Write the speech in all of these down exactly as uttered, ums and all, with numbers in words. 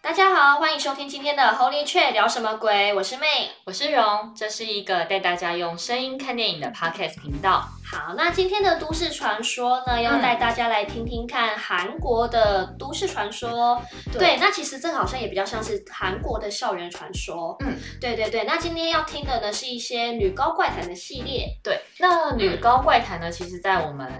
大家好，欢迎收听今天的 Holy Chat 聊什么鬼？我是妹，我是荣，这是一个带大家用声音看电影的 podcast 频道。好，那今天的都市传说呢，要带大家来听听看韩国的都市传说。嗯、对, 对，那其实这好像也比较像是韩国的校园传说。嗯，对对对。那今天要听的呢是一些女高怪谈的系列。对，那女高怪谈呢，其实在我们。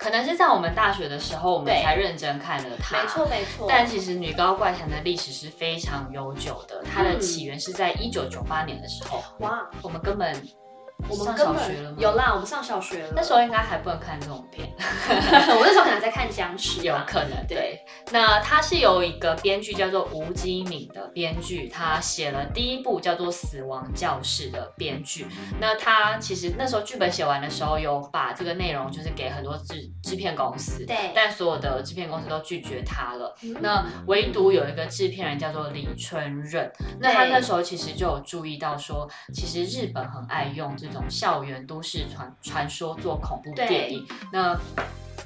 可能是在我们大学的时候，我们才认真看了它。没错，没错。但其实女高怪谈的历史是非常悠久的，它的起源是在一九九八年的时候。哇、嗯！我们根本我们上小学了吗？有啦，我们上小学了。那时候应该还不能看这种片。我那时候可能在看僵尸。有可能对。对。那它是由一个编剧叫做吴基敏的编剧，他写了第一部叫做《死亡教室》的编剧。那他其实那时候剧本写完的时候，有把这个内容就是给很多制制片公司，对，但所有的制片公司都拒绝他了。嗯、那唯独有一个制片人叫做李春润，那他那时候其实就有注意到说，其实日本很爱用这种校园都市传传说做恐怖电影。那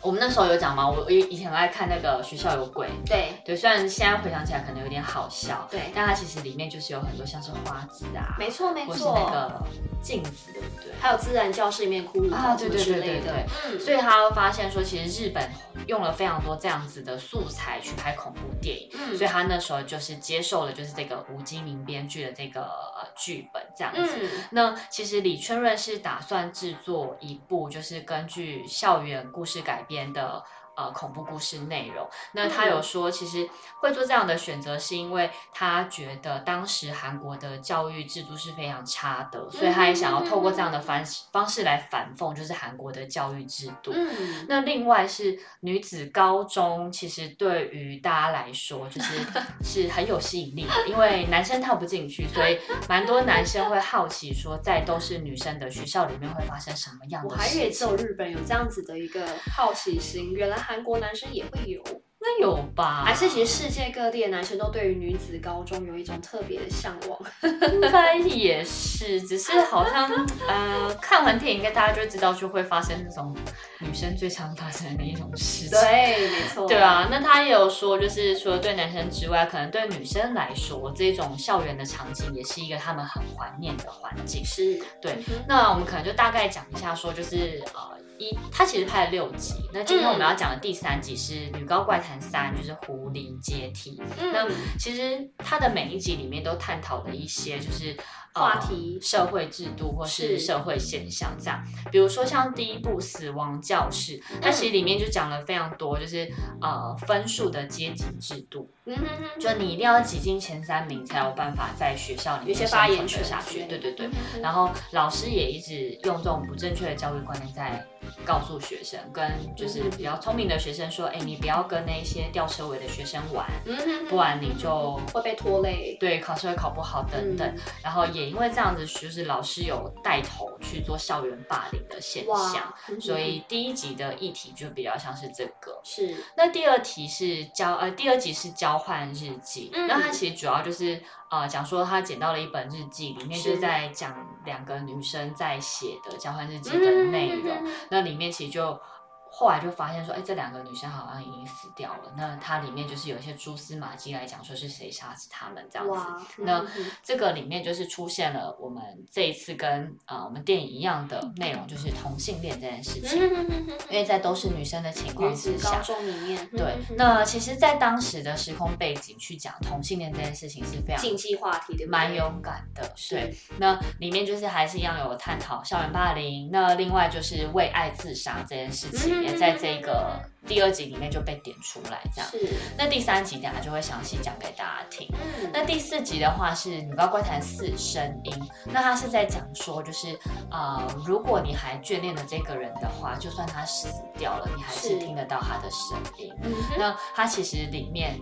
我们那时候有讲嘛，我以前很爱看那个《学校有鬼》，对对，虽然现在回想起来可能有点好笑，对，但它其实里面就是有很多像是花枝啊，没错没错，或是那个镜子，对不对？还有自然教室里面骷髅啊，对对对对对，嗯，所以他发现说，其实日本用了非常多这样子的素材去拍恐怖电影，嗯，所以他那时候就是接受了就是这个吴金明编剧的这个呃剧本这样子。嗯、那其实李春润是打算制作一部就是根据校园故事改编的呃恐怖故事内容。那他有说，其实会做这样的选择，是因为他觉得当时韩国的教育制度是非常差的，所以他也想要透过这样的方式来反讽，就是韩国的教育制度。嗯、那另外是女子高中，其实对于大家来说，就是是很有吸引力的，因为男生套不进去，所以蛮多男生会好奇说，在都是女生的学校里面会发生什么样的事情。我还以为只有日本有这样子的一个好奇心，原来。韩国男生也会有，那有吧？还是其实世界各地的男生都对于女子高中有一种特别的向往？应该也是，只是好像呃，看完电影应该大家就知道，就会发生那种女生最常发生的一种事情。对，没错。对啊，那他也有说，就是除了对男生之外，可能对女生来说，这种校园的场景也是一个他们很怀念的环境。是，对。嗯、那我们可能就大概讲一下，说就是呃。一，他其实拍了六集。那今天我们要讲的第三集是《女高怪谈三》，就是狐狸阶梯。嗯、那其实它的每一集里面都探讨了一些就是话题、呃、社会制度或是社会现象这样。比如说像第一部《死亡教室》，它其实里面就讲了非常多，就是呃分数的阶级制度。嗯哼哼，就你一定要挤进前三名才有办法在学校里面生存下去。对对对。嗯、然后老师也一直用这种不正确的教育观念在。告诉学生跟就是比较聪明的学生说，哎、欸，你不要跟那些吊车尾的学生玩，不然你就会被拖累，对，考试会考不好等等。嗯、然后也因为这样子，就是老师有带头去做校园霸凌的现象，所以第一集的议题就比较像是这个。是，那第二题是交呃第二集是交换日记，嗯、那它其实主要就是。呃，讲说他捡到了一本日记，里面就是在讲两个女生在写的交换日记的内容。嗯、那里面其实就后来就发现说，哎，这两个女生好像已经死掉了。那它里面就是有一些蛛丝马迹来讲说是谁杀死他们这样子。那、嗯、这个里面就是出现了我们这一次跟、呃、我们电影一样的内容，就是同性恋这件事情。嗯、因为在都是女生的情况之下，女子高中里面对。那其实，在当时的时空背景去讲同性恋这件事情是非常禁忌话题的，蛮勇敢的。对，那里面就是还是一样有探讨校园霸凌。那另外就是为爱自杀这件事情。嗯也在这个第二集里面就被点出来，这样。是。那第三集等下就会详细讲给大家听。嗯。那第四集的话是《女高怪谈四声音》，那它是在讲说，就是呃，如果你还眷恋了这个人的话，就算他死掉了，你还是听得到他的声音。嗯。那它其实里面。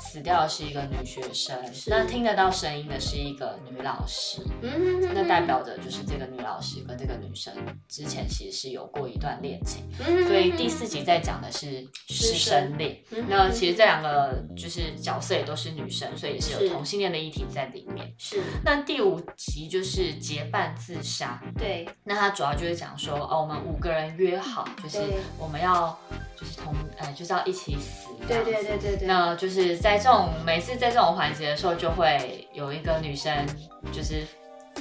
死掉的是一个女学生，那听得到声音的是一个女老师，嗯、那代表着就是这个女老师跟这个女生之前其实是有过一段恋情，嗯、所以第四集在讲的是师生恋。那其实这两个就是角色也都是女生，所以也是有同性恋的议题在里面。是。那第五集就是结伴自杀，对。那它主要就是讲说，哦，我们五个人约好，就是我们要就是同呃就是要一起死这样子。对对对对对。那就是。在这种每次在这种环节的时候，就会有一个女生就是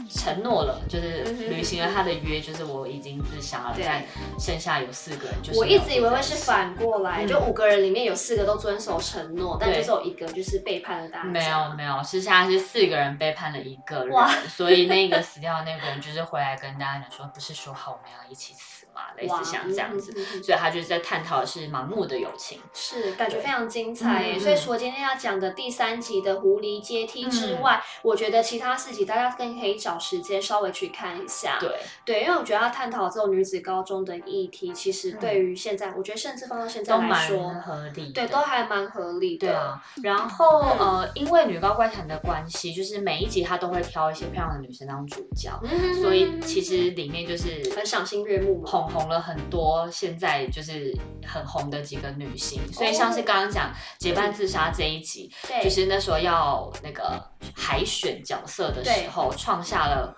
承诺了，就是履行了她的约，就是我已经自杀了，但剩下有四个人就是我一直以为会是反过来，嗯、就五个人里面有四个都遵守承诺，但就是有一个就是背叛了大家。没有没有，剩下是四个人背叛了一个人，所以那个死掉的那个人就是回来跟大家讲说，不是说好我们要一起死。类似像这样子，嗯嗯嗯、所以他就是在探讨的是盲目的友情，是感觉非常精彩耶。嗯、所以除了今天要讲的第三集的狐狸阶梯之外，嗯、我觉得其他四集大家更可以找时间稍微去看一下。对对，因为我觉得他探讨这种女子高中的议题，其实对于现在，嗯、我觉得甚至放到现在来说，都蛮合理的，对，都还蛮合理的。对啊，然后、嗯、呃，因为女高怪谈的关系，就是每一集他都会挑一些漂亮的女生当主角，嗯、所以其实里面就是很赏心悦目嘛。红红了很多，现在就是很红的几个女星，所以像是刚刚讲结伴自杀这一集，就是那时候要那个海选角色的时候，创下了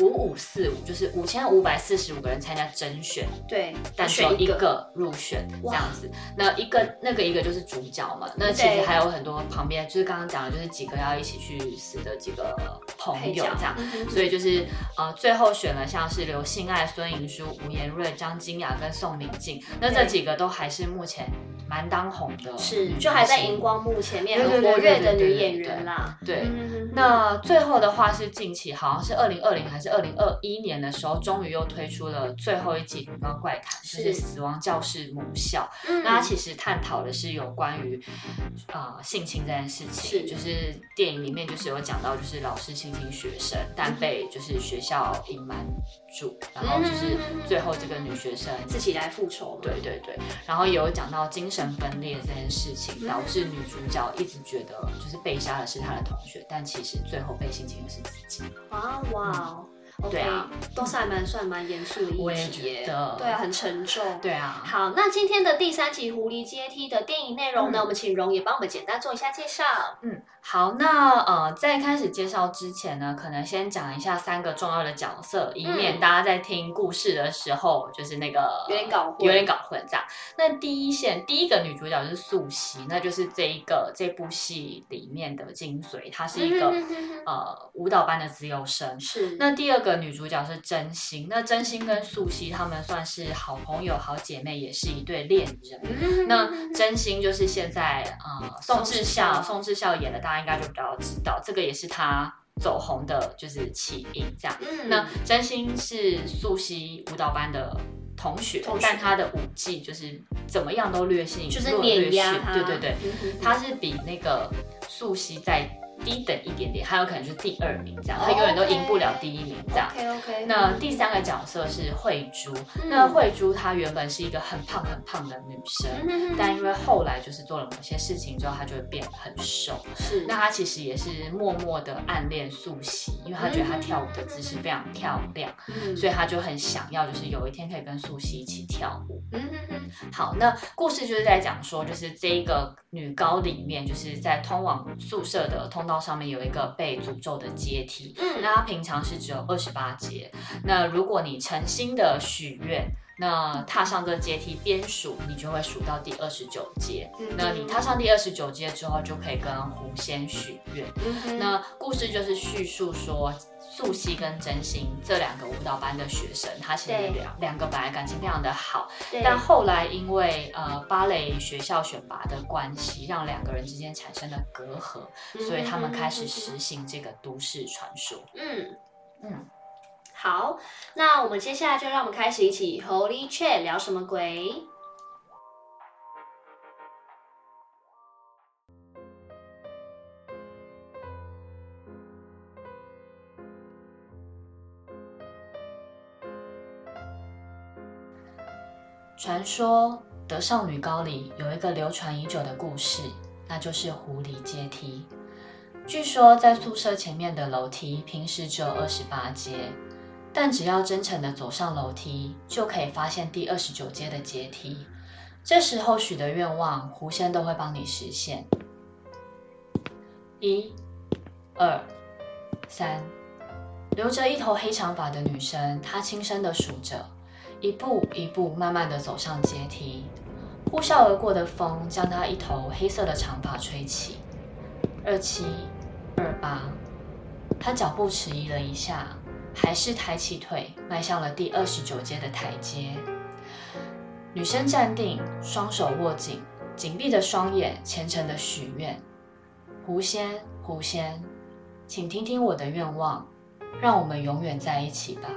五五四五，就是五千五百四十五个人参加甄选，对，但只有一个入选这样子。那一个那个一个就是主角嘛，那其实还有很多旁边，就是刚刚讲的，就是几个要一起去死的几个朋友这样。嗯、所以就是呃，最后选了像是刘信爱、孙颖书、吴妍瑞、张金雅跟宋宁静，那这几个都还是目前蛮当红的，是就还在荧光幕前面很活跃的女演员啦。对，那最后的话是近期好像是二零二零还是。二零二一年的时候，终于又推出了最后一季《女高怪谈》，就是《死亡教室母校》。嗯、那它其实探讨的是有关于呃性侵这件事情，是就是电影里面就是有讲到，就是老师性侵学生，但被就是学校隐瞒住，然后就是最后这个女学生自己来复仇。对对对，然后也有讲到精神分裂这件事情，导致女主角一直觉得就是被杀的是她的同学，但其实最后被性侵的是自己。哇哇！嗯Okay, 对啊，都是还蛮算蛮严肃的议题耶，对啊，很沉重。对啊，好，那今天的第三集《狐狸阶梯》的电影内容呢，嗯、我们请蓉也帮我们简单做一下介绍。嗯，好，那呃，在开始介绍之前呢，可能先讲一下三个重要的角色，以免大家在听故事的时候、嗯、就是那个有点搞混，有点搞混这样。那第一线第一个女主角就是素汐，那就是这一个这部戏里面的精髓，她是一个、嗯、哼哼哼呃舞蹈班的自由生。是，那第二个。女主角是真心，那真心跟素汐她们算是好朋友、好姐妹，也是一对恋人。嗯、那真心就是现在呃宋智孝，宋智孝演的，大家应该就比较知道，这个也是她走红的，就是起因这样。嗯、那真心是素汐舞蹈班的。同学，但他的舞技就是怎么样都略逊，就是碾压他。对对对，嗯、他是比那个素汐再低等一点点，他有可能是第二名这样， oh, 他永远都赢不了第一名这样。OK OK。那第三个角色是慧珠，嗯、那慧珠她原本是一个很胖很胖的女生，嗯、但因为后来就是做了某些事情之后，她就会变很瘦。是，那她其实也是默默的暗恋素汐，因为她觉得她跳舞的姿势非常漂亮，嗯、所以她就很想要，就是有一天可以跟素。素汐一起跳舞。嗯哼哼，好，那故事就是在讲说，就是这一个女高里面，就是在通往宿舍的通道上面有一个被诅咒的阶梯。嗯，那它平常是只有二十八阶。那如果你诚心的许愿。那踏上这阶梯边数，你就会数到第二十九阶。那你踏上第二十九阶之后，就可以跟狐仙许愿。那故事就是叙述说，素汐跟真心这两个舞蹈班的学生，他其实两两个本来感情非常的好，但后来因为呃芭蕾学校选拔的关系，让两个人之间产生了隔阂，所以他们开始实行这个都市传说。嗯嗯，好，那我们接下来就让我们开始一起 Holy Chat 聊什么鬼？传说德绍女高里有一个流传已久的故事，那就是狐狸阶梯。据说在宿舍前面的楼梯平时只有二十八阶，但只要真诚的走上楼梯，就可以发现第二十九阶的阶梯。这时候许的愿望，狐仙都会帮你实现。一、二、三，留着一头黑长发的女生，她轻声的数着。一步一步慢慢地走上阶梯，呼啸而过的风将她一头黑色的长发吹起。二七、二八，她脚步迟疑了一下，还是抬起腿迈向了第二十九阶的台阶。女生站定，双手握紧，紧闭着双眼，虔诚地许愿：狐仙，狐仙，请听听我的愿望，让我们永远在一起吧。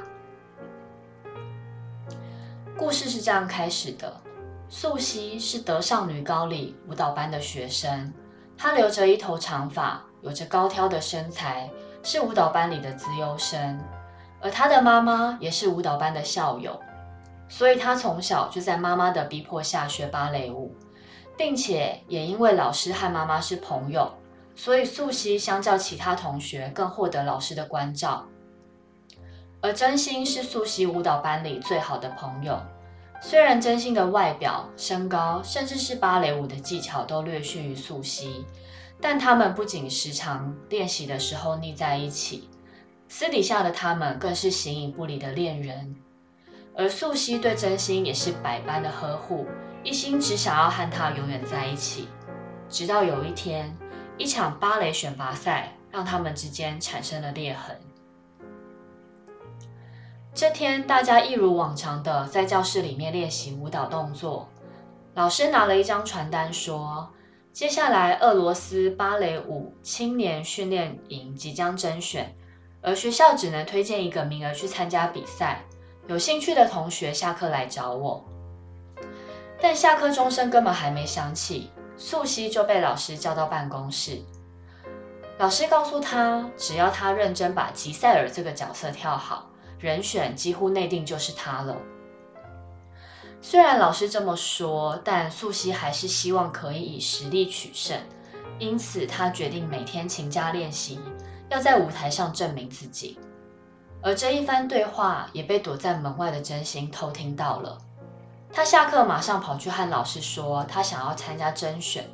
故事是这样开始的：素汐是德绍女高里舞蹈班的学生，她留着一头长发，有着高挑的身材，是舞蹈班里的资优生，而她的妈妈也是舞蹈班的校友，所以她从小就在妈妈的逼迫下学芭蕾舞，并且也因为老师和妈妈是朋友，所以素汐相较其他同学更获得老师的关照。而真心是素汐舞蹈班里最好的朋友，虽然真心的外表、身高，甚至是芭蕾舞的技巧都略逊于素汐，但他们不仅时常练习的时候腻在一起，私底下的他们更是形影不离的恋人。而素汐对真心也是百般的呵护，一心只想要和他永远在一起。直到有一天，一场芭蕾选拔赛让他们之间产生了裂痕。这天，大家一如往常的在教室里面练习舞蹈动作。老师拿了一张传单说，接下来俄罗斯芭蕾舞青年训练营即将甄选，而学校只能推荐一个名额去参加比赛，有兴趣的同学下课来找我。但下课钟声根本还没响起，素汐就被老师叫到办公室。老师告诉她，只要她认真把吉塞尔这个角色跳好，人选几乎内定就是他了。虽然老师这么说，但素汐还是希望可以以实力取胜，因此她决定每天勤加练习，要在舞台上证明自己。而这一番对话也被躲在门外的真心偷听到了。她下课马上跑去和老师说，她想要参加甄选。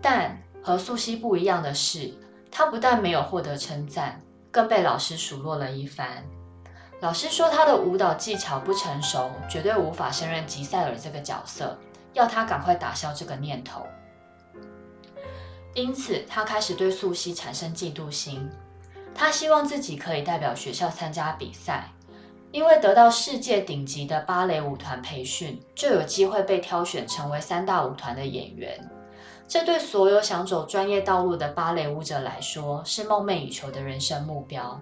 但和素汐不一样的是，她不但没有获得称赞，更被老师数落了一番。老师说他的舞蹈技巧不成熟，绝对无法胜任吉塞尔这个角色，要他赶快打消这个念头。因此，他开始对素汐产生嫉妒心。他希望自己可以代表学校参加比赛，因为得到世界顶级的芭蕾舞团培训，就有机会被挑选成为三大舞团的演员。这对所有想走专业道路的芭蕾舞者来说，是梦寐以求的人生目标。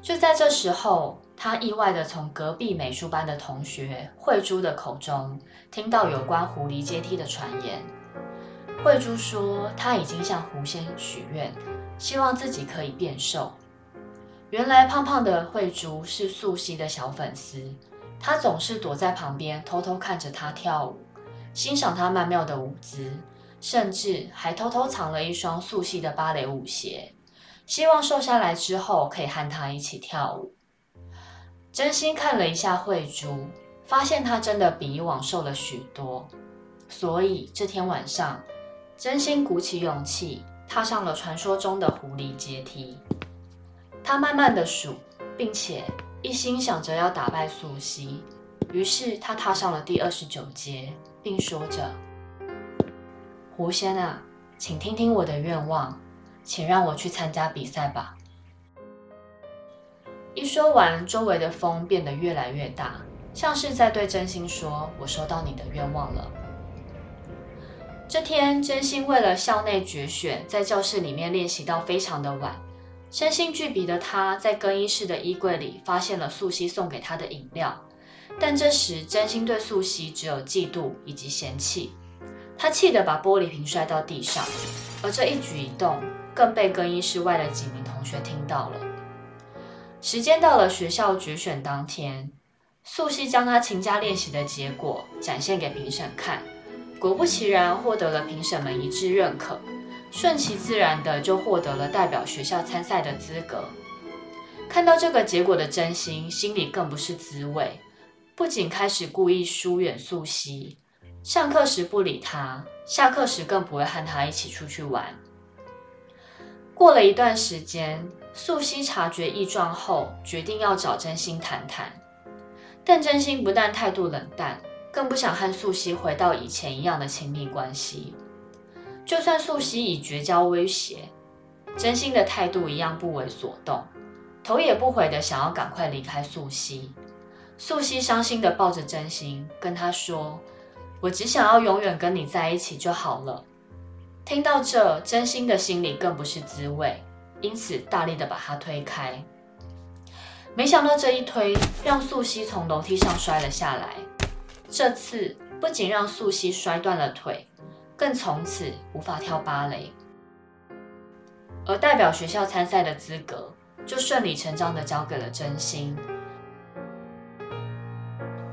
就在这时候，他意外地从隔壁美术班的同学慧珠的口中听到有关狐狸阶梯的传言。慧珠说，她已经向狐仙许愿，希望自己可以变瘦。原来胖胖的慧珠是素汐的小粉丝，她总是躲在旁边偷偷看着她跳舞，欣赏她曼妙的舞姿，甚至还偷偷藏了一双素汐的芭蕾舞鞋。希望瘦下来之后可以和她一起跳舞。真心看了一下慧珠，发现她真的比以往瘦了许多，所以这天晚上，真心鼓起勇气踏上了传说中的狐狸阶梯。她慢慢的数，并且一心想着要打败素汐，于是他踏上了第二十九街，并说着：“狐仙啊，请听听我的愿望，请让我去参加比赛吧。”一说完，周围的风变得越来越大，像是在对真心说：“我收到你的愿望了。”这天，真心为了校内决选，在教室里面练习到非常的晚。身心俱疲的他，在更衣室的衣柜里发现了素汐送给他的饮料，但这时真心对素汐只有嫉妒以及嫌弃。他气得把玻璃瓶摔到地上，而这一举一动更被更衣室外的几名同学听到了。时间到了，学校决选当天，素汐将他勤加练习的结果展现给评审看。果不其然，获得了评审们一致认可，顺其自然的就获得了代表学校参赛的资格。看到这个结果的真心，心里更不是滋味，不仅开始故意疏远素汐，上课时不理她，下课时更不会和她一起出去玩。过了一段时间，素汐察觉异状后，决定要找真心谈谈，但真心不但态度冷淡，更不想和素汐回到以前一样的亲密关系。就算素汐以绝交威胁，真心的态度一样不为所动，头也不回的想要赶快离开素汐。素汐伤心的抱着真心，跟他说：“我只想要永远跟你在一起就好了。”听到这，真心的心里更不是滋味，因此大力的把他推开。没想到这一推，让素汐从楼梯上摔了下来。这次不仅让素汐摔断了腿，更从此无法跳芭蕾，而代表学校参赛的资格就顺理成章的交给了真心，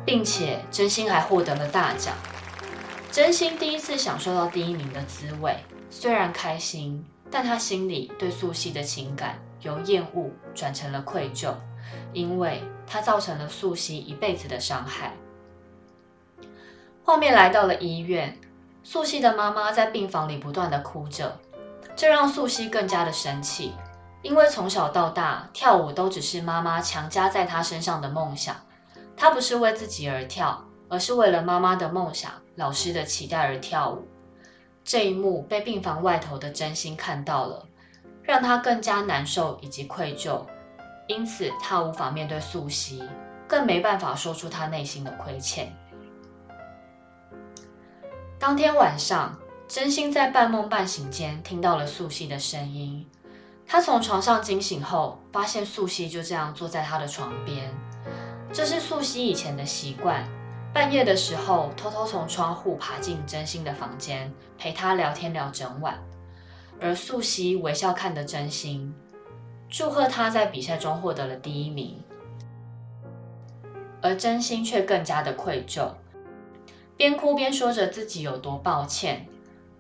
并且真心还获得了大奖。真心第一次享受到第一名的滋味，虽然开心，但他心里对素汐的情感由厌恶转成了愧疚，因为他造成了素汐一辈子的伤害。画面来到了医院，素汐的妈妈在病房里不断的哭着，这让素汐更加的生气，因为从小到大，跳舞都只是妈妈强加在她身上的梦想，她不是为自己而跳，而是为了妈妈的梦想、老师的期待而跳舞。这一幕被病房外头的真心看到了，让她更加难受以及愧疚，因此她无法面对素汐，更没办法说出她内心的亏欠。当天晚上，真心在半梦半醒间听到了素汐的声音。他从床上惊醒后，发现素汐就这样坐在他的床边。这是素汐以前的习惯，半夜的时候偷偷从窗户爬进真心的房间，陪他聊天聊整晚。而素汐微笑看着真心，祝贺他在比赛中获得了第一名。而真心却更加的愧疚，边哭边说着自己有多抱歉，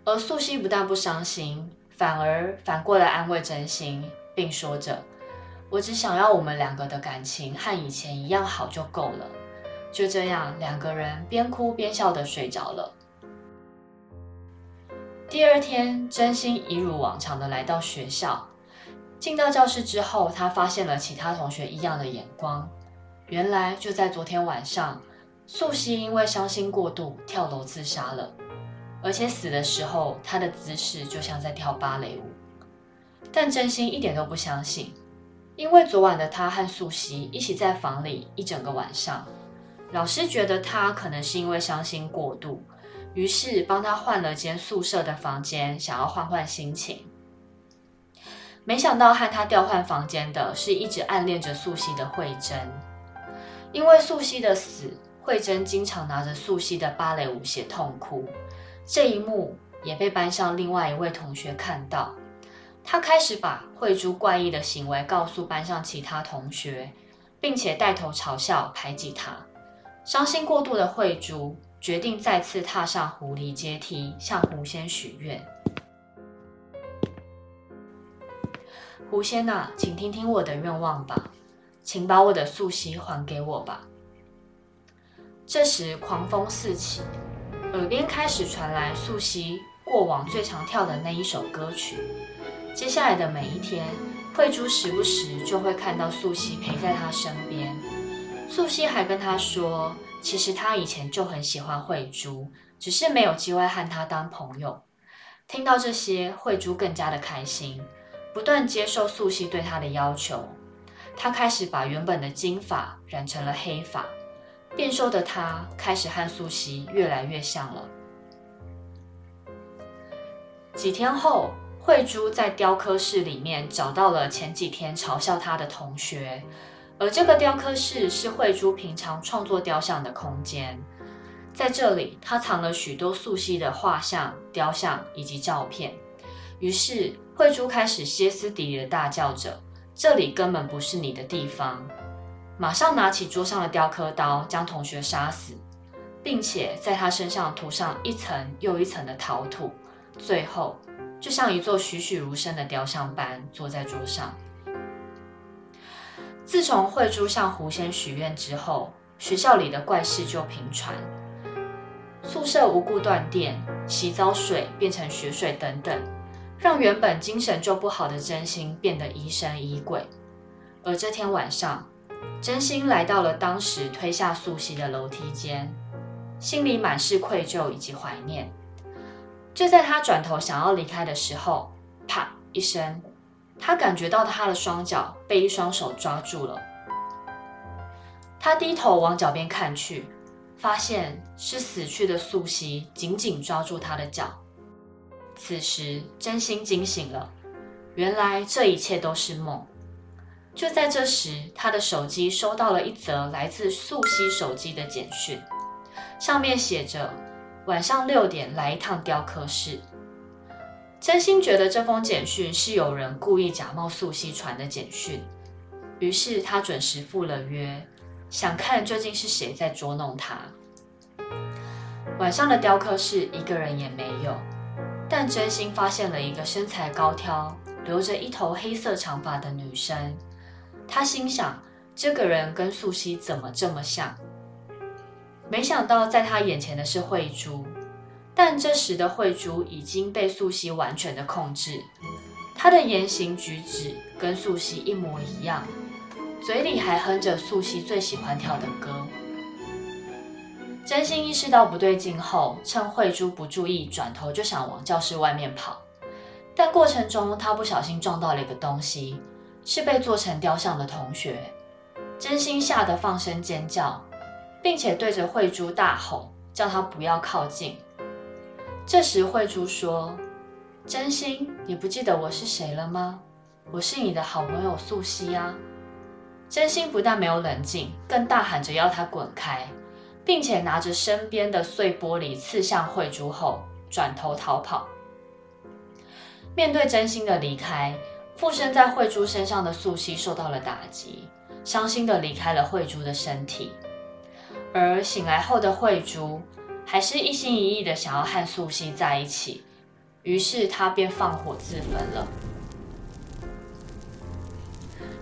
而素汐不但不伤心，反而反过来安慰真心，并说着：“我只想要我们两个的感情和以前一样好就够了。”就这样，两个人边哭边笑的睡着了。第二天，真心一如往常的来到学校，进到教室之后，他发现了其他同学异样的眼光。原来就在昨天晚上，素汐因为伤心过度跳楼自杀了，而且死的时候她的姿势就像在跳芭蕾舞。但真心一点都不相信，因为昨晚的她和素汐一起在房里一整个晚上，老师觉得她可能是因为伤心过度，于是帮她换了间宿舍的房间，想要换换心情。没想到和她调换房间的是一直暗恋着素汐的慧珍，因为素汐的死，慧珍经常拿着素汐的芭蕾舞鞋痛哭，这一幕也被班上另外一位同学看到，他开始把慧珠怪异的行为告诉班上其他同学，并且带头嘲笑排挤他。伤心过度的慧珠决定再次踏上狐狸阶梯，向狐仙许愿：“狐仙啊，请听听我的愿望吧，请把我的素汐还给我吧。”这时狂风四起，耳边开始传来素汐过往最常跳的那一首歌曲。接下来的每一天，慧珠时不时就会看到素汐陪在她身边。素汐还跟她说，其实她以前就很喜欢慧珠，只是没有机会和她当朋友。听到这些，慧珠更加的开心，不断接受素汐对她的要求。她开始把原本的金发染成了黑发，变瘦的她开始和素汐越来越像了。几天后，慧珠在雕刻室里面找到了前几天嘲笑她的同学，而这个雕刻室是慧珠平常创作雕像的空间，在这里她藏了许多素汐的画像、雕像以及照片。于是慧珠开始歇斯底里的大叫着，这里根本不是你的地方，马上拿起桌上的雕刻刀将同学杀死，并且在她身上涂上一层又一层的陶土，最后就像一座栩栩如生的雕像般坐在桌上。自从慧珠向狐仙许愿之后，学校里的怪事就频传，宿舍无故断电，洗澡水变成血水等等，让原本精神就不好的真心变得疑神疑鬼。而这天晚上，真心来到了当时推下素汐的楼梯间，心里满是愧疚以及怀念。就在他转头想要离开的时候，啪一声，他感觉到他的双脚被一双手抓住了。他低头往脚边看去，发现是死去的素汐紧紧抓住他的脚。此时真心惊醒了，原来这一切都是梦。就在这时，他的手机收到了一则来自素汐手机的简讯，上面写着晚上六点来一趟雕刻室。真心觉得这封简讯是有人故意假冒素汐传的简讯，于是他准时赴了约，想看究竟是谁在捉弄他。晚上的雕刻室一个人也没有，但真心发现了一个身材高挑、留着一头黑色长发的女生。他心想，这个人跟素汐怎么这么像？没想到在他眼前的是慧珠，但这时的慧珠已经被素汐完全的控制，她的言行举止跟素汐一模一样，嘴里还哼着素汐最喜欢跳的歌。真心意识到不对劲后，趁慧珠不注意转头就想往教室外面跑，但过程中他不小心撞到了一个东西，是被做成雕像的同学。真心吓得放声尖叫，并且对着慧珠大吼，叫她不要靠近。这时慧珠说：“真心，你不记得我是谁了吗？我是你的好朋友素汐啊！”真心不但没有冷静，更大喊着要她滚开，并且拿着身边的碎玻璃刺向慧珠后，转头逃跑。面对真心的离开，附身在慧珠身上的素汐受到了打击，伤心地离开了慧珠的身体。而醒来后的慧珠还是一心一意的想要和素汐在一起，于是她便放火自焚了。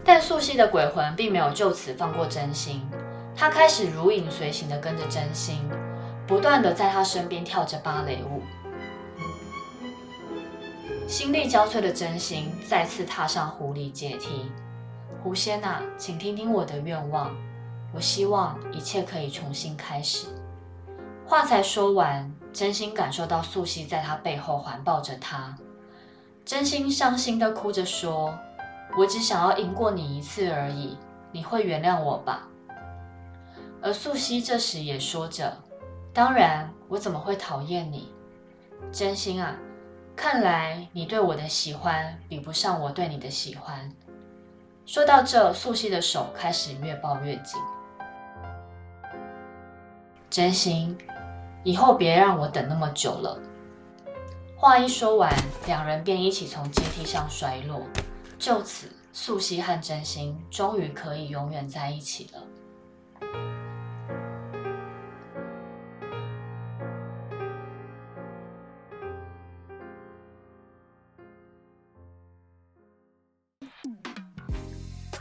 但素汐的鬼魂并没有就此放过真心，她开始如影随形的跟着真心，不断的在她身边跳着芭蕾舞。心力交瘁的真心再次踏上狐狸阶梯。狐仙啊，请听听我的愿望，我希望一切可以重新开始。话才说完，真心感受到素汐在他背后环抱着他。真心伤心地哭着说：“我只想要赢过你一次而已，你会原谅我吧？”而素汐这时也说着：“当然，我怎么会讨厌你？真心啊，看来你对我的喜欢比不上我对你的喜欢。”说到这，素汐的手开始越抱越紧。真心，以后别让我等那么久了。话一说完，两人便一起从阶梯上摔落。就此，素汐和真心终于可以永远在一起了。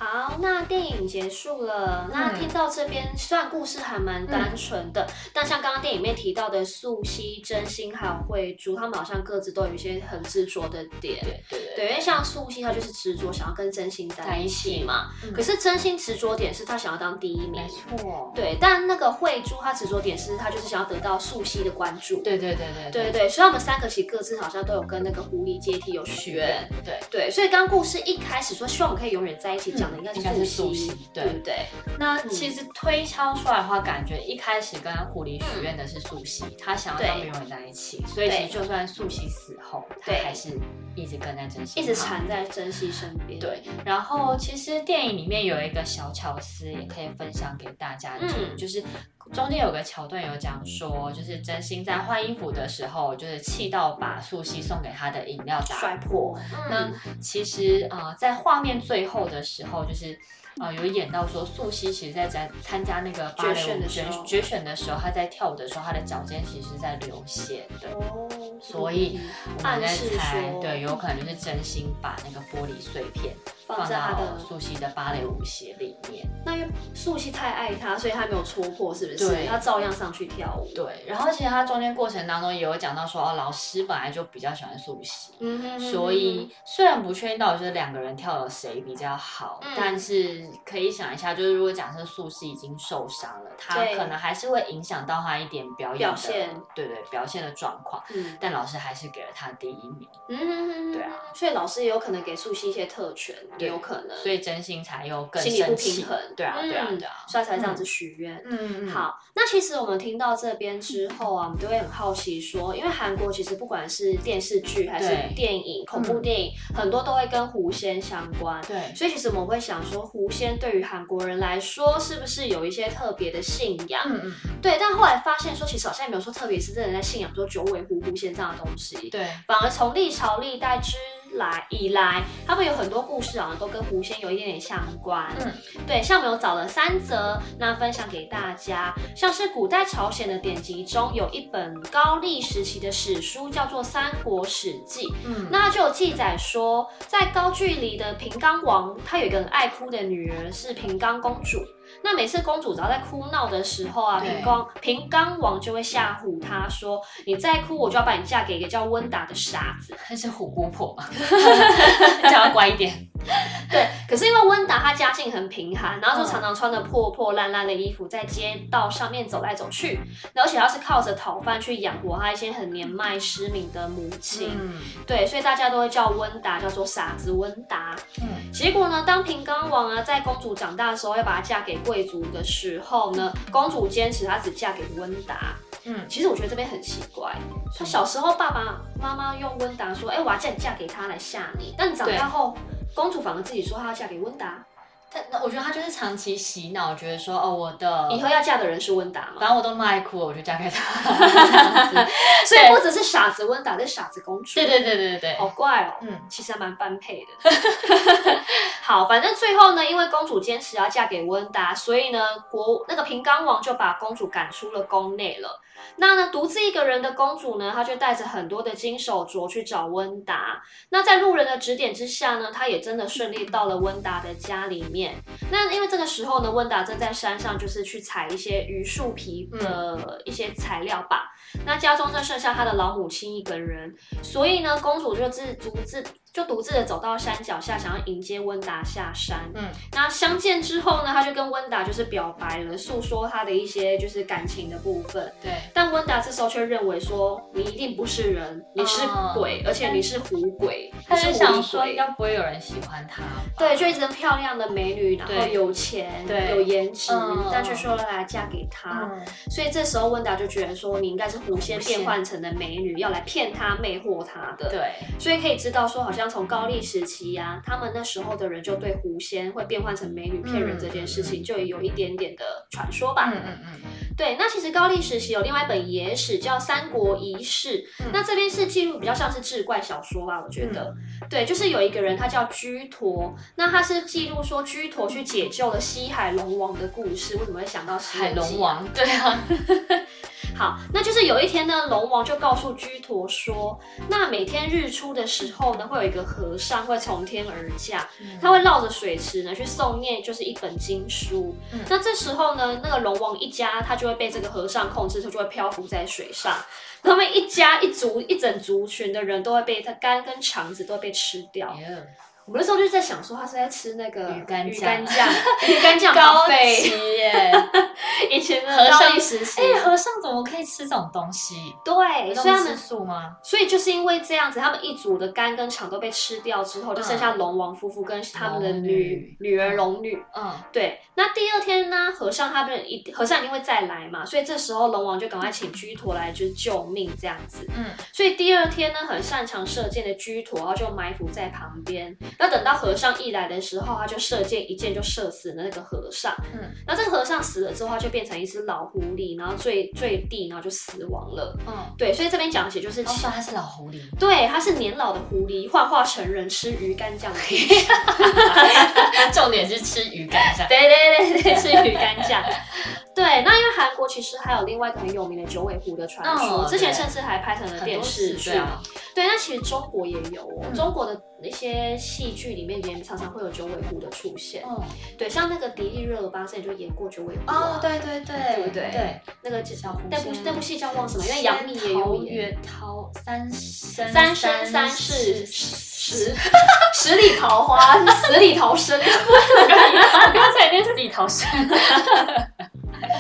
好，好，那电影结束了。那听到这边，虽然故事还蛮单纯的，嗯、但像刚刚电影里面提到的素汐、真心还有慧珠，他们好像各自都有一些很执着的点。对对对。对，因为像素汐，她就是执着想要跟真心在一起嘛。嗯、可是真心执着点是她想要当第一名。没错。对，但那个慧珠，她执着点是她就是想要得到素汐的关注。对对对对对 对, 对。所以他们三个其实各自好像都有跟那个狐狸阶梯有许愿。对对。所以刚故事一开始说希望我们可以永远在一起，讲的、嗯。应该是素汐，对不 对, 对？那其实推敲出来的话，感觉一开始跟狐狸许愿的是素汐，她、嗯、想要他们永远在一起，所以其实就算素汐死后，她还是一直跟在真心，一直缠在真心身边。对，然后其实电影里面有一个小巧思，也可以分享给大家听，嗯、就是中间有个桥段有讲说，就是真心在换衣服的时候，就是气到把素汐送给他的饮料打摔破。嗯、那其实呃，在画面最后的时候。就是呃，有演到说素汐其实在参加那个芭蕾舞决选的时候，她在跳舞的时候，她的脚尖其实是在流血的，哦、所以我们在猜，对，有可能就是真心把那个玻璃碎片放在她的素汐的芭蕾舞鞋里面。那因为素汐太爱她，所以她没有戳破，是不是？对，她照样上去跳舞。对，然后其实她中间过程当中也有讲到说，哦，老师本来就比较喜欢素汐，嗯哼嗯哼，所以虽然不确定到底是两个人跳的谁比较好，嗯、但是。可以想一下，就是如果假设素汐已经受伤了，她可能还是会影响到她一点表演的表现，对对，表现的状况。嗯，但老师还是给了她第一名。嗯，对啊，所以老师也有可能给素汐一些特权，也有可能，所以真心才又更生气，心理不平衡。对啊，对啊，对啊，所以才这样子许愿。嗯，好，那其实我们听到这边之后啊，我们都会很好奇说，因为韩国其实不管是电视剧还是电影、恐怖电影，很多都会跟狐仙相关。对，所以其实我们会想说狐。先对于韩国人来说，是不是有一些特别的信仰？嗯嗯，对。但后来发现说，其实好像也没有说特别是真的在信仰说九尾狐、狐仙这样的东西。对，反而从历朝历代之来以来，他们有很多故事好像都跟狐仙有一点点相关。嗯，对，像我们有找了三则，那分享给大家。像是古代朝鲜的典籍中有一本高丽时期的史书，叫做《三国史记》。嗯，那就有记载说，在高句丽的平冈王，他有一个很爱哭的女儿，是平冈公主。那每次公主只要在哭闹的时候啊，平冈平冈王就会吓唬她说：“你再哭，我就要把你嫁给一个叫温达的傻子。”那是虎姑婆嘛，叫她乖一点。对，可是因为温达她家境很贫寒，然后就常常穿着破破烂烂的衣服在街道上面走来走去，而且她是靠着讨饭去养活她一些很年迈失明的母亲。嗯，对，所以大家都会叫温达叫做傻子温达。嗯，结果呢，当平冈王啊在公主长大的时候要把她嫁给贵族的时候呢，公主坚持她只嫁给温达。嗯，其实我觉得这边很奇怪，她小时候爸爸妈妈用温达说：“哎、欸，我要叫你嫁给他来吓你。”但你长大后。公主反而自己说她要嫁给温达，我觉得她就是长期洗脑，觉得说哦，我的以后要嫁的人是温达嘛，反正我都那么爱哭，我就嫁给他。所以不只是傻子温达，是傻子公主。对对对对对，好怪哦。嗯，其实还蛮般配的。好，反正最后呢，因为公主坚持要嫁给温达，所以呢，国那个平冈王就把公主赶出了宫内了。那呢，独自一个人的公主呢，她就带着很多的金手镯去找温达。那在路人的指点之下呢，她也真的顺利到了温达的家里面。那因为这个时候呢，温达正在山上就是去采一些榆树皮的一些材料吧。嗯、那家中正剩下她的老母亲一个人，所以呢，公主就自独自。就独自的走到山脚下，想要迎接温达下山。嗯，那相见之后呢，他就跟温达就是表白了，诉说他的一些就是感情的部分。对，但温达这时候却认为说，你一定不是人，你是鬼，嗯、而且你是狐鬼。他就想说，应该不会有人喜欢他。对，就一直跟漂亮的美女，然后有钱，有颜值，嗯、但却说来嫁给他。嗯、所以这时候温达就觉得说，你应该是狐仙变换成的美女，要来骗他、魅惑他的。对，所以可以知道说，好像。从高丽时期啊，他们那时候的人就对狐仙会变换成美女骗人这件事情，就有一点点的传说吧。嗯嗯嗯。对，那其实高丽时期有另外一本野史叫《三国遗事》，嗯、那这边是记录比较像是志怪小说吧，我觉得。嗯、对，就是有一个人他叫居陀，那他是记录说居陀去解救了西海龙王的故事。为什么会想到西海龙王？对啊。好，那就是有一天呢，龙王就告诉居陀说，那每天日出的时候呢，会有一个和尚会从天而降，嗯、他会绕着水池呢去诵念，就是一本经书。嗯、那这时候呢，那个龙王一家他就会被这个和尚控制，他就会漂浮在水上。他们一家一族一整族群的人都会被他肝跟肠子都会被吃掉。Yeah. 我那时候就在想说，他是在吃那个鱼肝酱，鱼肝酱高级耶！以前的和尚时期，哎、欸，和尚怎么可以吃这种东西？对，所以他们吃素吗？所以就是因为这样子，他们一族的肝跟肠都被吃掉之后，就剩下龙王夫妇跟他们的女、嗯、女儿龙女。嗯，对。那第二天呢，和尚他们一和尚一定会再来嘛，所以这时候龙王就赶快请居陀来就是救命这样子。嗯，所以第二天呢，很擅长射箭的居陀，然后就埋伏在旁边。那等到和尚一来的时候，他就射箭，一箭就射死了那个和尚。嗯，那这个和尚死了之后，他就变成一只老狐狸，然后坠坠地，然后就死亡了。嗯，对，所以这边讲起就是，他说他是老狐狸，对，他是年老的狐狸，幻化成人吃鱼肝酱。重点是吃鱼肝酱，对对对对，吃鱼肝酱。对，那因为韩国其实还有另外一个很有名的九尾狐的传说，嗯、之前甚至还拍成了电视剧。对啊，对，那其实中国也有哦，嗯、中国的那些戏剧里面也常常会有九尾狐的出现。嗯，对，像那个迪丽热巴之前就演过九尾狐、啊。哦，对对对，嗯、对不 对, 对？那个小狐仙，那部那部戏叫忘什么？因为杨幂也有演。桃三生三生三世十十里桃花，十里桃生。我刚才念十里桃生。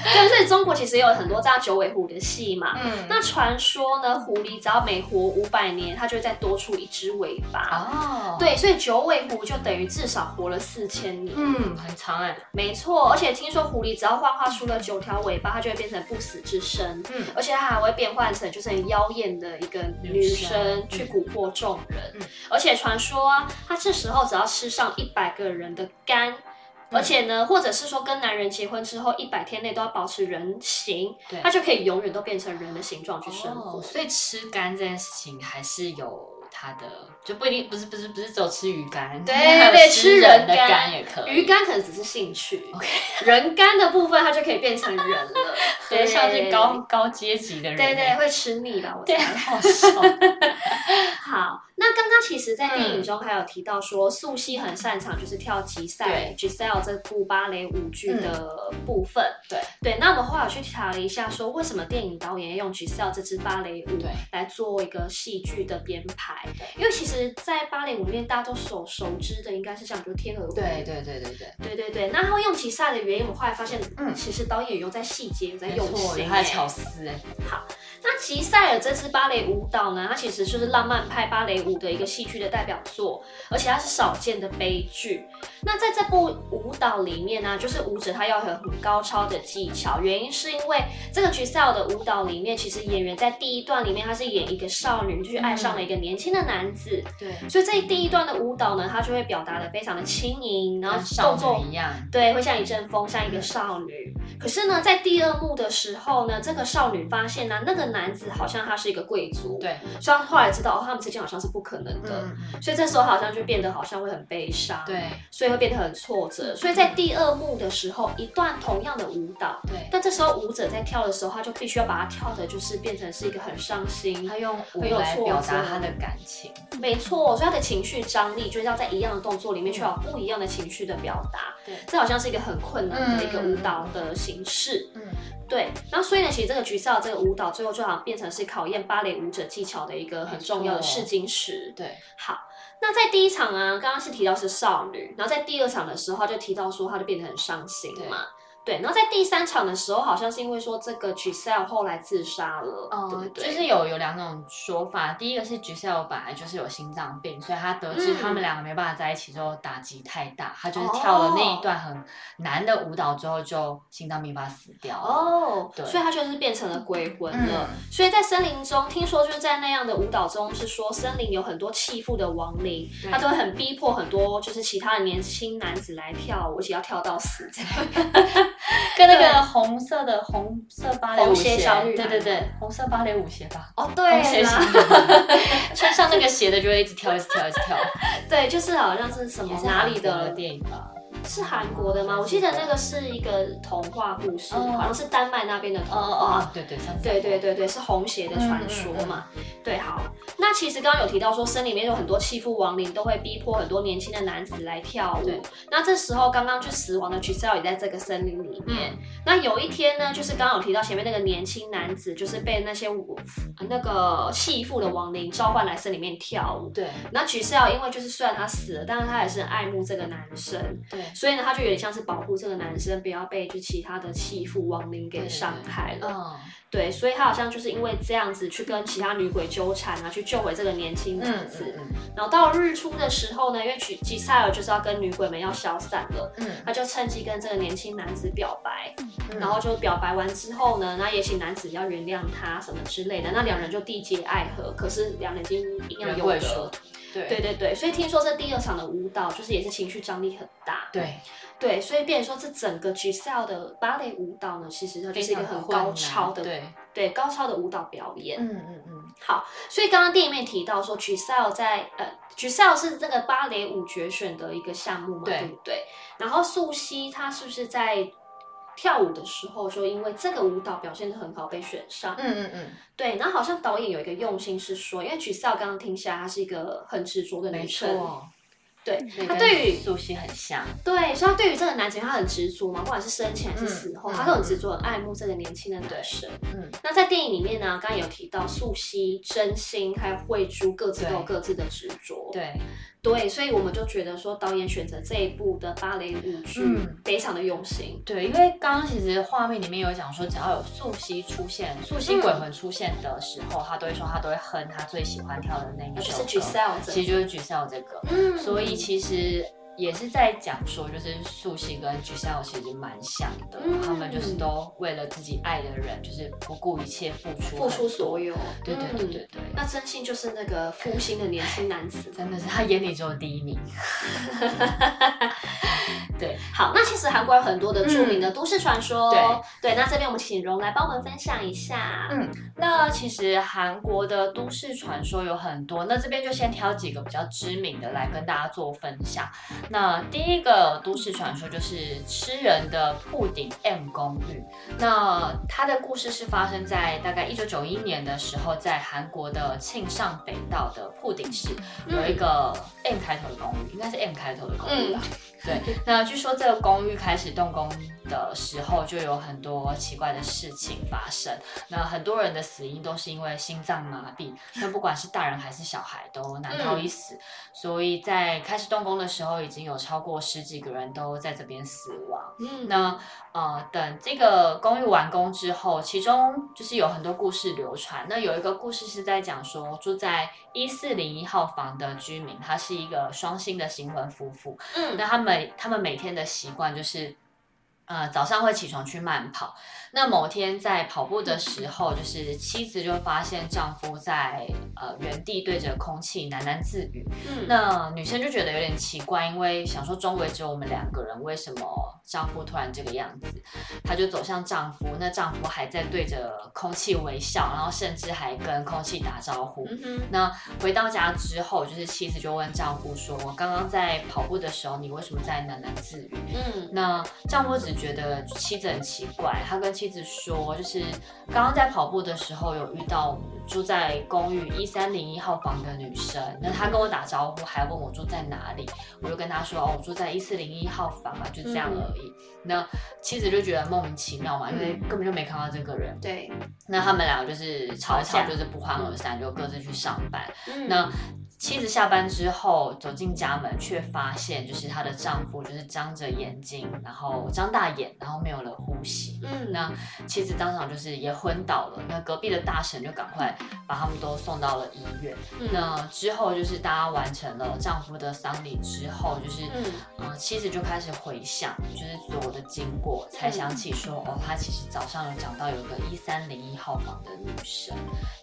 对，所以中国其实也有很多这样九尾狐的戏嘛。嗯，那传说呢，狐狸只要每活五百年，它就会再多出一只尾巴。哦，对，所以九尾狐就等于至少活了四千年。嗯，很长哎、欸。没错，而且听说狐狸只要幻化出了九条尾巴，它就会变成不死之身。嗯，而且它还会变换成就是很妖艳的一个女生去蛊惑众人。嗯，而且传说啊，它这时候只要吃上一百个人的肝。而且呢，或者是说跟男人结婚之后一百天内都要保持人形，他就可以永远都变成人的形状去生活。哦，所以吃肝这件事情还是有它的，就不一定不是不是不是只有吃鱼肝，对对，吃人的肝也可以，鱼肝可能只是兴趣。Okay. 人肝的部分它就可以变成人了，对，像是高高阶级的人，对对，会吃腻啦，我觉得好笑。好。那刚刚其实，在电影中还有提到说，素汐很擅长就是跳吉赛 Giselle 这部芭蕾舞剧的部分。嗯、对对，那我们后来去查了一下，说为什么电影导演要用 Giselle 这支芭蕾舞来做一个戏剧的编排？因为其实，在芭蕾舞里面，大家都所熟知的应该是像比如天鹅舞。对对对对对对对对。那他用吉赛的原因，我后来发现，嗯，其实导演有在细节有在用心、欸，他在巧思、欸。好，那吉赛尔这支芭蕾舞蹈呢，它其实就是浪漫派芭蕾舞的一个戏剧的代表作，而且它是少见的悲剧。那在这部舞蹈里面呢、啊，就是舞者他要有很高超的技巧，原因是因为这个 Giselle 的舞蹈里面，其实演员在第一段里面他是演一个少女，就是爱上了一个年轻的男子。对、嗯，所以这第一段的舞蹈呢，他就会表达的非常的轻盈，然后动作一样，对，会像一阵风，像一个少女。可是呢，在第二幕的时候呢，这个少女发现呢、啊，那个男子好像他是一个贵族，对，所以他后来知道哦，他们之间好像是不可能的、嗯，所以这时候好像就变得好像会很悲伤，对，所以会变得很挫折。所以在第二幕的时候，一段同样的舞蹈，对，但这时候舞者在跳的时候，他就必须要把它跳的，就是变成是一个很伤心，他用舞来表达他的感情，没错，所以他的情绪张力就是要在一样的动作里面，却有不一样的情绪的表达，对，这好像是一个很困难的一个舞蹈的形式，嗯。嗯对，那所以呢，其实这个Giselle这个舞蹈最后就好像变成是考验芭蕾舞者技巧的一个很重要的试金石。对，好，那在第一场啊，刚刚是提到是少女，然后在第二场的时候就提到说她就变得很伤心嘛。对，然后在第三场的时候，好像是因为说这个 Giselle 后来自杀了，嗯、对不对？就是有有两种说法，第一个是 Giselle 本来就是有心脏病，所以她得知他们两个没办法在一起之后打击太大，她、嗯、就是跳了那一段很难的舞蹈之后就心脏病发死掉了。哦，对，所以她就是变成了鬼魂了。嗯、所以在森林中，听说就是在那样的舞蹈中，是说森林有很多弃妇的亡灵，她都会很逼迫很多就是其他的年轻男子来跳舞，而且要跳到死这样。跟那个红色的红色芭蕾舞鞋，小女孩，对对对，红色芭蕾舞鞋吧。哦，对啦，穿上那个鞋的就会一直跳，一直跳，一直跳。对，就是好像是什么哪里的电影吧。是韩国的吗？我记得那个是一个童话故事，嗯、好像是丹麦那边的童话。嗯嗯、对对对对对对，是红鞋的传说嘛。嗯嗯嗯、对，好。那其实刚刚有提到说，森林里面有很多弃妇亡灵都会逼迫很多年轻的男子来跳舞。那这时候刚刚去死亡的 Giselle 也在这个森林里面。嗯、那有一天呢，就是刚刚有提到前面那个年轻男子，就是被那些舞那个弃妇的亡灵召唤来森林里面跳舞。对。那 Giselle 因为就是虽然他死了，但是他也是很爱慕这个男生。对。所以呢，他就有点像是保护这个男生不要被就其他的弃妇亡灵给伤害了。对，所以他好像就是因为这样子去跟其他女鬼纠缠啊，去救回这个年轻男子。嗯嗯嗯、然后到日出的时候呢，因为吉塞尔就是要跟女鬼们要消散了，嗯、他就趁机跟这个年轻男子表白。嗯、然后就表白完之后呢，那也请男子要原谅他什么之类的。那两人就缔结爱河，可是两人已经阴阳有隔。对对对，所以听说这第二场的舞蹈就是也是情绪张力很大。对对，所以变成说这整个 Giselle 的芭蕾舞蹈呢，其实它就是一个很高超的，对对高超的舞蹈表演。嗯嗯嗯。好，所以刚刚电影里面提到说 Giselle 在呃 Giselle 是这个芭蕾舞决选的一个项目嘛， 对, 对不对？然后素汐她是不是在跳舞的时候说，因为这个舞蹈表现得很好，被选上。嗯嗯嗯，对。然后好像导演有一个用心是说，因为 Giselle 刚刚听起来，她是一个很执着的女生。没错。对，她对于素汐很像。对，所以她对于这个男子，她很执着嘛，不管是生前还是死后，她、嗯、都很执着，很爱慕这个年轻的男生。嗯。那在电影里面呢，刚刚有提到素汐、真心还有慧珠各自都有各自的执着。对。对，所以我们就觉得说，导演选择这一部的芭蕾舞剧非常的用心。嗯、对，因为刚刚其实画面里面有讲说，只要有素汐出现、素汐鬼魂出现的时候，嗯、他都会说，他都会哼他最喜欢跳的那一首歌，就是 Giselle 这个、其实就是 Giselle 这个。嗯，所以其实也是在讲说，就是素汐跟 Giselle 其实蛮像的，嗯、他们就是都为了自己爱的人，就是不顾一切付出，付出所有。对对对对对。嗯、那真心就是那个负心的年轻男子，真的是他眼里只有第一名。对，好，那其实韩国有很多的著名的都市传说，嗯、对, 对，那这边我们请蓉来帮我们分享一下。嗯，那其实韩国的都市传说有很多，那这边就先挑几个比较知名的来跟大家做分享。那第一个都市传说就是吃人的铺顶 M 公寓。那它的故事是发生在大概一九九一年的时候，在韩国的庆尚北道的铺顶市有一个 M 开头的公寓，应该是 M 开头的公寓吧？嗯、对。那据说这个公寓开始动工的时候，就有很多奇怪的事情发生。那很多人的死因都是因为心脏麻痹，那不管是大人还是小孩都难逃一死。嗯、所以在开始动工的时候，已经有超过十几个人都在这边死亡。嗯、那呃，等这个公寓完工之后，其中就是有很多故事流传。那有一个故事是在讲说，住在一四零一号房的居民，他是一个双薪的新婚夫妇。嗯，那他们他们每天的习惯就是。呃，早上会起床去慢跑。那某天在跑步的时候，就是妻子就发现丈夫在呃原地对着空气喃喃自语。嗯，那女生就觉得有点奇怪，因为想说周围只有我们两个人，为什么丈夫突然这个样子？她就走向丈夫，那丈夫还在对着空气微笑，然后甚至还跟空气打招呼。嗯、那回到家之后，就是妻子就问丈夫说：“我刚刚在跑步的时候，你为什么在喃喃自语？”嗯，那丈夫只觉得妻子很奇怪，他跟妻子说，就是刚刚在跑步的时候有遇到住在公寓一三零一号房的女生，那她跟我打招呼，还问我住在哪里，我就跟她说哦，我住在一四零一号房啊，就这样而已。嗯、那妻子就觉得莫名其妙嘛，因为根本就没看到这个人。对。那他们俩就是吵一吵，就是不欢而散，就各自去上班。嗯、那妻子下班之后走进家门，却发现就是她的丈夫就是张着眼睛，然后张大眼，然后没有了呼吸。嗯，那妻子当场就是也昏倒了。那隔壁的大婶就赶快把他们都送到了医院。嗯、那之后就是大家完成了丈夫的丧礼之后，就是嗯、呃，妻子就开始回想，就是所有的经过，才想起说、嗯、哦，她其实早上有讲到有一个一三零一号房的女生，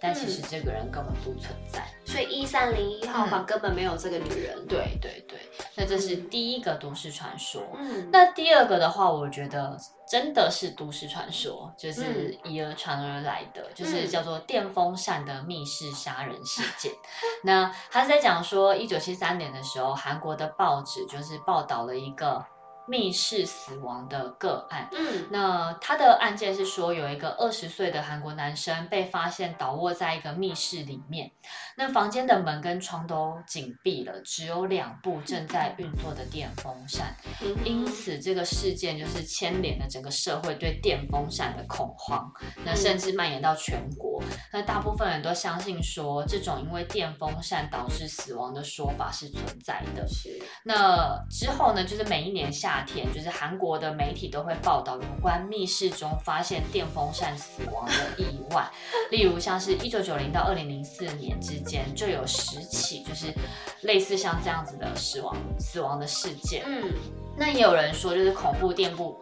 但其实这个人根本不存在。所以一三零一。号房根本没有这个女人。嗯、对对对，那这是第一个都市传说。嗯，那第二个的话，我觉得真的是都市传说，就是以讹传讹来的，嗯、就是叫做电风扇的密室杀人事件。嗯、那他是在讲说，一九七三年的时候，韩国的报纸就是报道了一个密室死亡的个案。嗯，那他的案件是说，有一个二十岁的韩国男生被发现倒卧在一个密室里面，那房间的门跟窗都紧闭了，只有两部正在运作的电风扇。嗯，因此这个事件就是牵连了整个社会对电风扇的恐慌，那甚至蔓延到全国。那大部分人都相信说，这种因为电风扇导致死亡的说法是存在的。是。那之后呢，就是每一年夏天，就是韩国的媒体都会报道有关密室中发现电风扇死亡的意外，例如像是一九九零到二零零四年之间就有十起，就是类似像这样子的死亡死亡的事件。嗯，那也有人说，就是恐怖电波。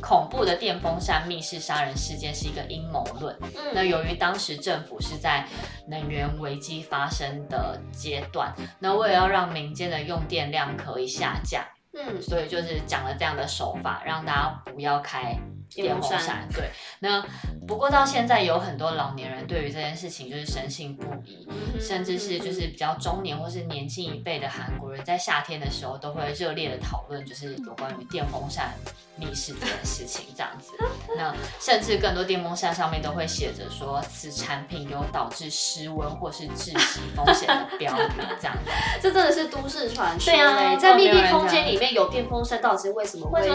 恐怖的电风扇密室杀人事件是一个阴谋论。嗯，那由于当时政府是在能源危机发生的阶段，那为了要让民间的用电量可以下降，嗯，所以就是讲了这样的手法，让大家不要开电风扇。对，那不过到现在有很多老年人对于这件事情就是深信不疑，嗯，甚至是就是比较中年或是年轻一辈的韩国人在夏天的时候都会热烈的讨论，就是有关于电风扇密室这件事情这样子。那甚至更多电风扇上面都会写着说此产品有导致失温或是窒息风险的标语这样子。这真的是都市传说。对啊，在密闭空间里面有电风扇到底为什么会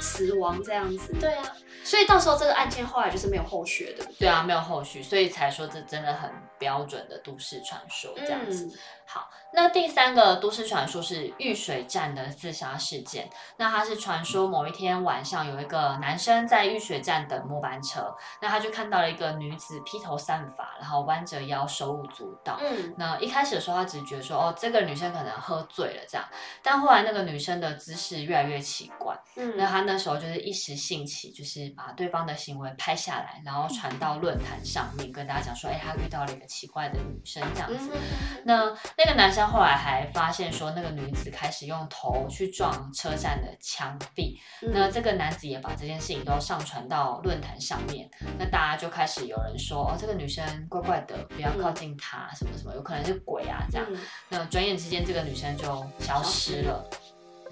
死亡这样子。对啊，所以到时候这个案件后来就是没有后续，对不对？对啊，没有后续，所以才说这真的很标准的都市传说这样子。嗯，好，那第三个都市传说是御水站的自杀事件。那它是传说某一天晚上有一个男生在御水站等末班车，那他就看到了一个女子披头散发，然后弯着腰手舞足蹈。嗯，那一开始的时候他只觉得说哦，这个女生可能喝醉了这样，但后来那个女生的姿势越来越奇怪。嗯，那他那时候就是一时兴起，就是把对方的行为拍下来，然后传到论坛上面跟大家讲说，哎，他遇到了一个奇怪的女生这样子。嗯，那那个男生后来还发现说，那个女子开始用头去撞车站的墙壁。嗯，那这个男子也把这件事情都上传到论坛上面，那大家就开始有人说，哦，这个女生怪怪的，不要靠近她，什么什么，有可能是鬼啊这样。嗯，那转眼之间，这个女生就消失了。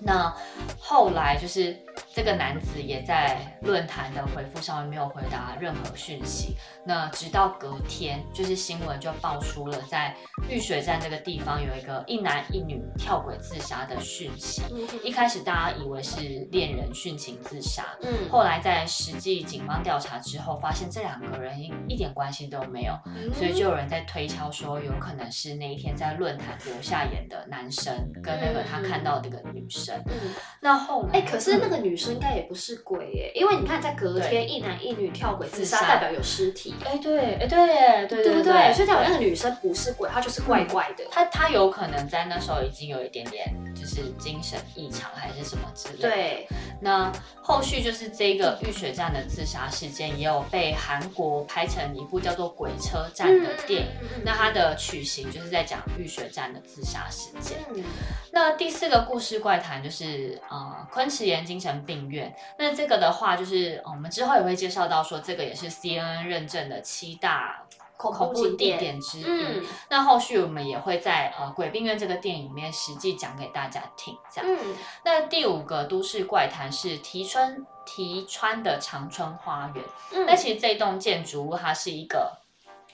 那后来就是这个男子也在论坛的回复上面没有回答任何讯息，那直到隔天，就是新闻就爆出了在御水站这个地方有一个一男一女跳轨自杀的讯息。一开始大家以为是恋人殉情自杀，嗯，后来在实际警方调查之后发现这两个人一点关系都没有，所以就有人在推敲说有可能是那一天在论坛留下眼的男生跟那个他看到的那个女生。嗯，那后来，欸，可是那个女生应该也不是鬼耶，因为你看在隔天一男一女跳轨自杀，代表有尸体。哎，欸，对，哎，欸，对，对对对对对，所以代表那个女生不是鬼，她就是怪怪的。嗯，她她有可能在那时候已经有一点点就是精神异常还是什么之类的。对，那后续就是这个御水站的自杀事件也有被韩国拍成一部叫做《鬼车站》的电影。嗯嗯嗯，那它的取型就是在讲御水站的自杀事件。嗯，那第四个故事怪谈。就是呃，昆池岩精神病院。那这个的话，就是，呃，我们之后也会介绍到说，这个也是 C N N 认证的七大恐怖地点之一。嗯，那后续我们也会在呃《鬼病院》这个电影里面实际讲给大家听。这样，嗯，那第五个都市怪谈是提春提川的长春花园。嗯，那其实这栋建筑物它是一个。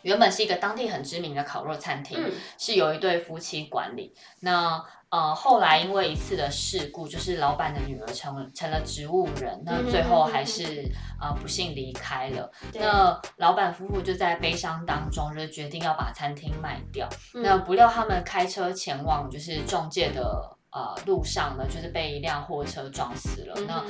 原本是一个当地很知名的烤肉餐厅，嗯，是由一对夫妻管理。那呃，后来因为一次的事故，就是老板的女儿成成了植物人，那最后还是，嗯，呃不幸离开了。那老板夫妇就在悲伤当中，就是决定要把餐厅卖掉。嗯，那不料他们开车前往就是中介的。呃，路上呢，就是被一辆货车撞死了。嗯，那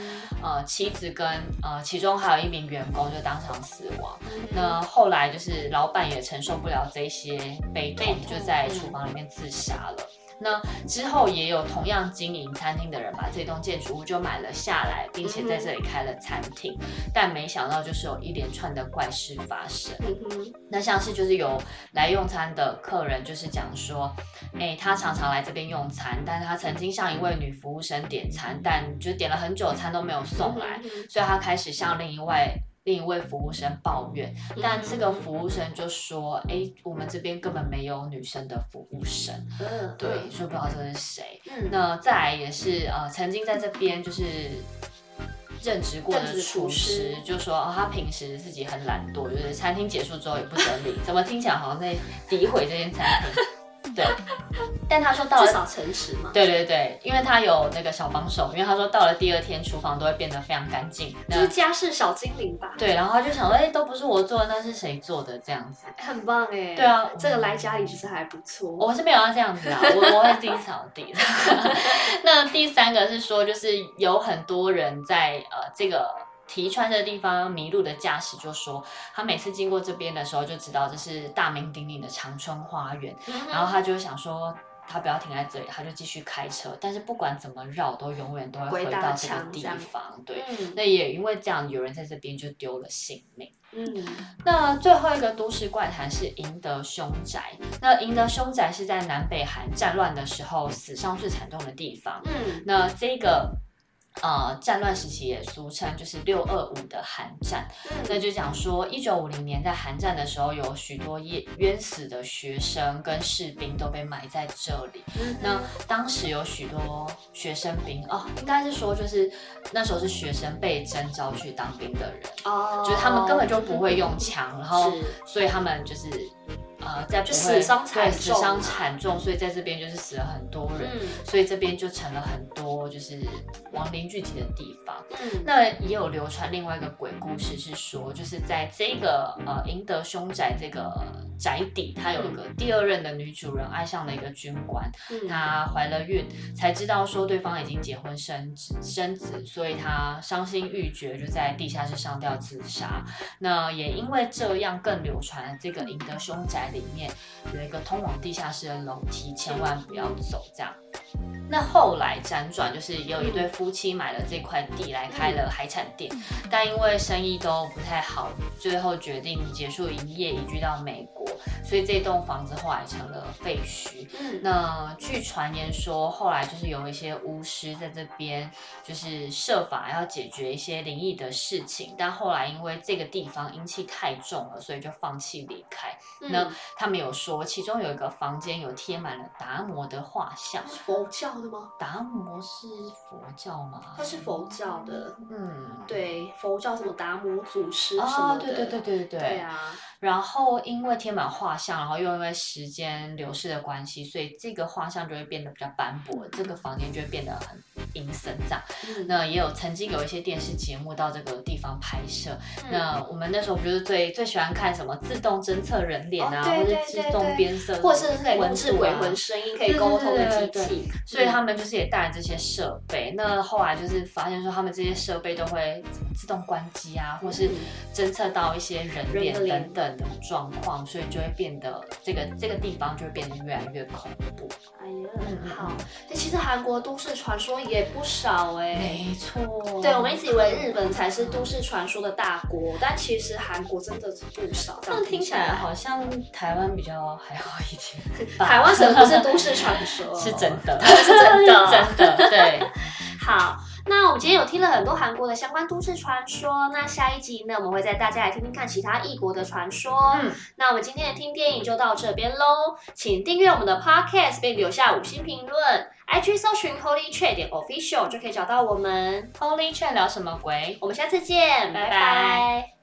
呃，妻子跟呃，其中还有一名员工就当场死亡。嗯，那后来就是老板也承受不了这些悲痛，悲痛就在厨房里面自杀了。嗯，那之后也有同样经营餐厅的人把这栋建筑物就买了下来，并且在这里开了餐厅，嗯，但没想到就是有一连串的怪事发生。嗯，那像是就是有来用餐的客人就是讲说，哎，他常常来这边用餐，但是他曾经向一位女服务生点餐，但就点了很久餐都没有送来，所以他开始向另一位另一位服务生抱怨，但这个服务生就说：“哎、欸，我们这边根本没有女生的服务生。”嗯，对，所以不知道这是谁。嗯，那再来也是呃，曾经在这边就是。任职过的厨师就说、哦、他平时自己很懒惰，就是餐厅结束之后也不整理，怎么听起来好像在诋毁这间餐厅？对，但他说到了至少诚实嘛。对对对，因为他有那个小帮手，因为他说到了第二天厨房都会变得非常干净，就是家事小精灵吧。对，然后他就想说，哎、欸，都不是我做的，那是谁做的？这样子很棒哎、欸。对啊，这个来家里其实还不错。我是没有要这样子啊，我我会自己扫地。那第三个是说，就是有很多人在呃这个提川的地方迷路的驾驶就说，他每次经过这边的时候就知道这是大名鼎鼎的长春花园，嗯、然后他就想说。他不要停在这里，他就继续开车，但是不管怎么绕，都永远都会回到这个地方。对、嗯，那也因为这样，有人在这边就丢了性命。嗯，那最后一个都市怪谈是赢得凶宅。那赢得凶宅是在南北韩战乱的时候死伤最惨重的地方。嗯，那这个。呃，战乱时期也俗称就是六二五的韩战，那就讲说一九五零年在韩战的时候，有许多冤死的学生跟士兵都被埋在这里。那当时有许多学生兵哦，应该是说就是那时候是学生被征召去当兵的人，哦、就是他们根本就不会用枪，然后所以他们就是。呃，在不会死伤惨重，死伤惨重，所以在这边就是死了很多人，嗯、所以这边就成了很多就是亡灵聚集的地方。嗯、那也有流传另外一个鬼故事是说，就是在这个呃赢得凶宅这个宅邸，它有一个第二任的女主人爱上了一个军官，嗯、她怀了孕，才知道说对方已经结婚生子，生子，所以她伤心欲绝，就在地下室上吊自杀。那也因为这样，更流传这个赢得凶宅。里面有一个通往地下室的楼梯，千万不要走。这样，那后来辗转，就是也有一对夫妻买了这块地来开了海产店，但因为生意都不太好，最后决定结束营业，移居到美国。所以这栋房子后来成了废墟。那据传言说，后来就是有一些巫师在这边，就是设法要解决一些灵异的事情，但后来因为这个地方阴气太重了，所以就放弃离开。嗯、那他们有说，其中有一个房间有贴满了达摩的画像，是佛教的吗？达摩是佛教吗？它是佛教的，嗯，对，佛教什么达摩祖师什么的，啊、对对对对对，对啊。然后因为贴满画像，然后又因为时间流逝的关系，所以这个画像就会变得比较斑驳，这个房间就会变得很阴森这样。嗯、那也有曾经有一些电视节目到这个地方拍摄。嗯、那我们那时候不是最最喜欢看什么自动侦测人脸啊，哦、对对对对或者自动变色，或者是可以控制鬼魂声音、可以沟通的机器。对对对对所以他们就是也带来这些设备。嗯、那后来就是发现说，他们这些设备都会自动关机啊，或是侦测到一些人脸等等。的状况，所以就会变得这个这个地方就会变得越来越恐怖。哎呀，嗯、好，但其实韩国都市传说也不少哎、欸。没错。对，我们一直以为日本才是都市传说的大国，但其实韩国真的不少。这样听起来好像台湾比较还好一点。台湾什么是都市传说？是真的，是真的，真的对。好。那我们今天有听了很多韩国的相关都市传说，那下一集呢，我们会带大家来听听看其他异国的传说。嗯，那我们今天的听电影就到这边咯，请订阅我们的 podcast 并留下五星评论 ，I G 搜寻 Holy Chat Official 就可以找到我们。Holy Chat 聊什么鬼？我们下次见，拜拜。拜拜。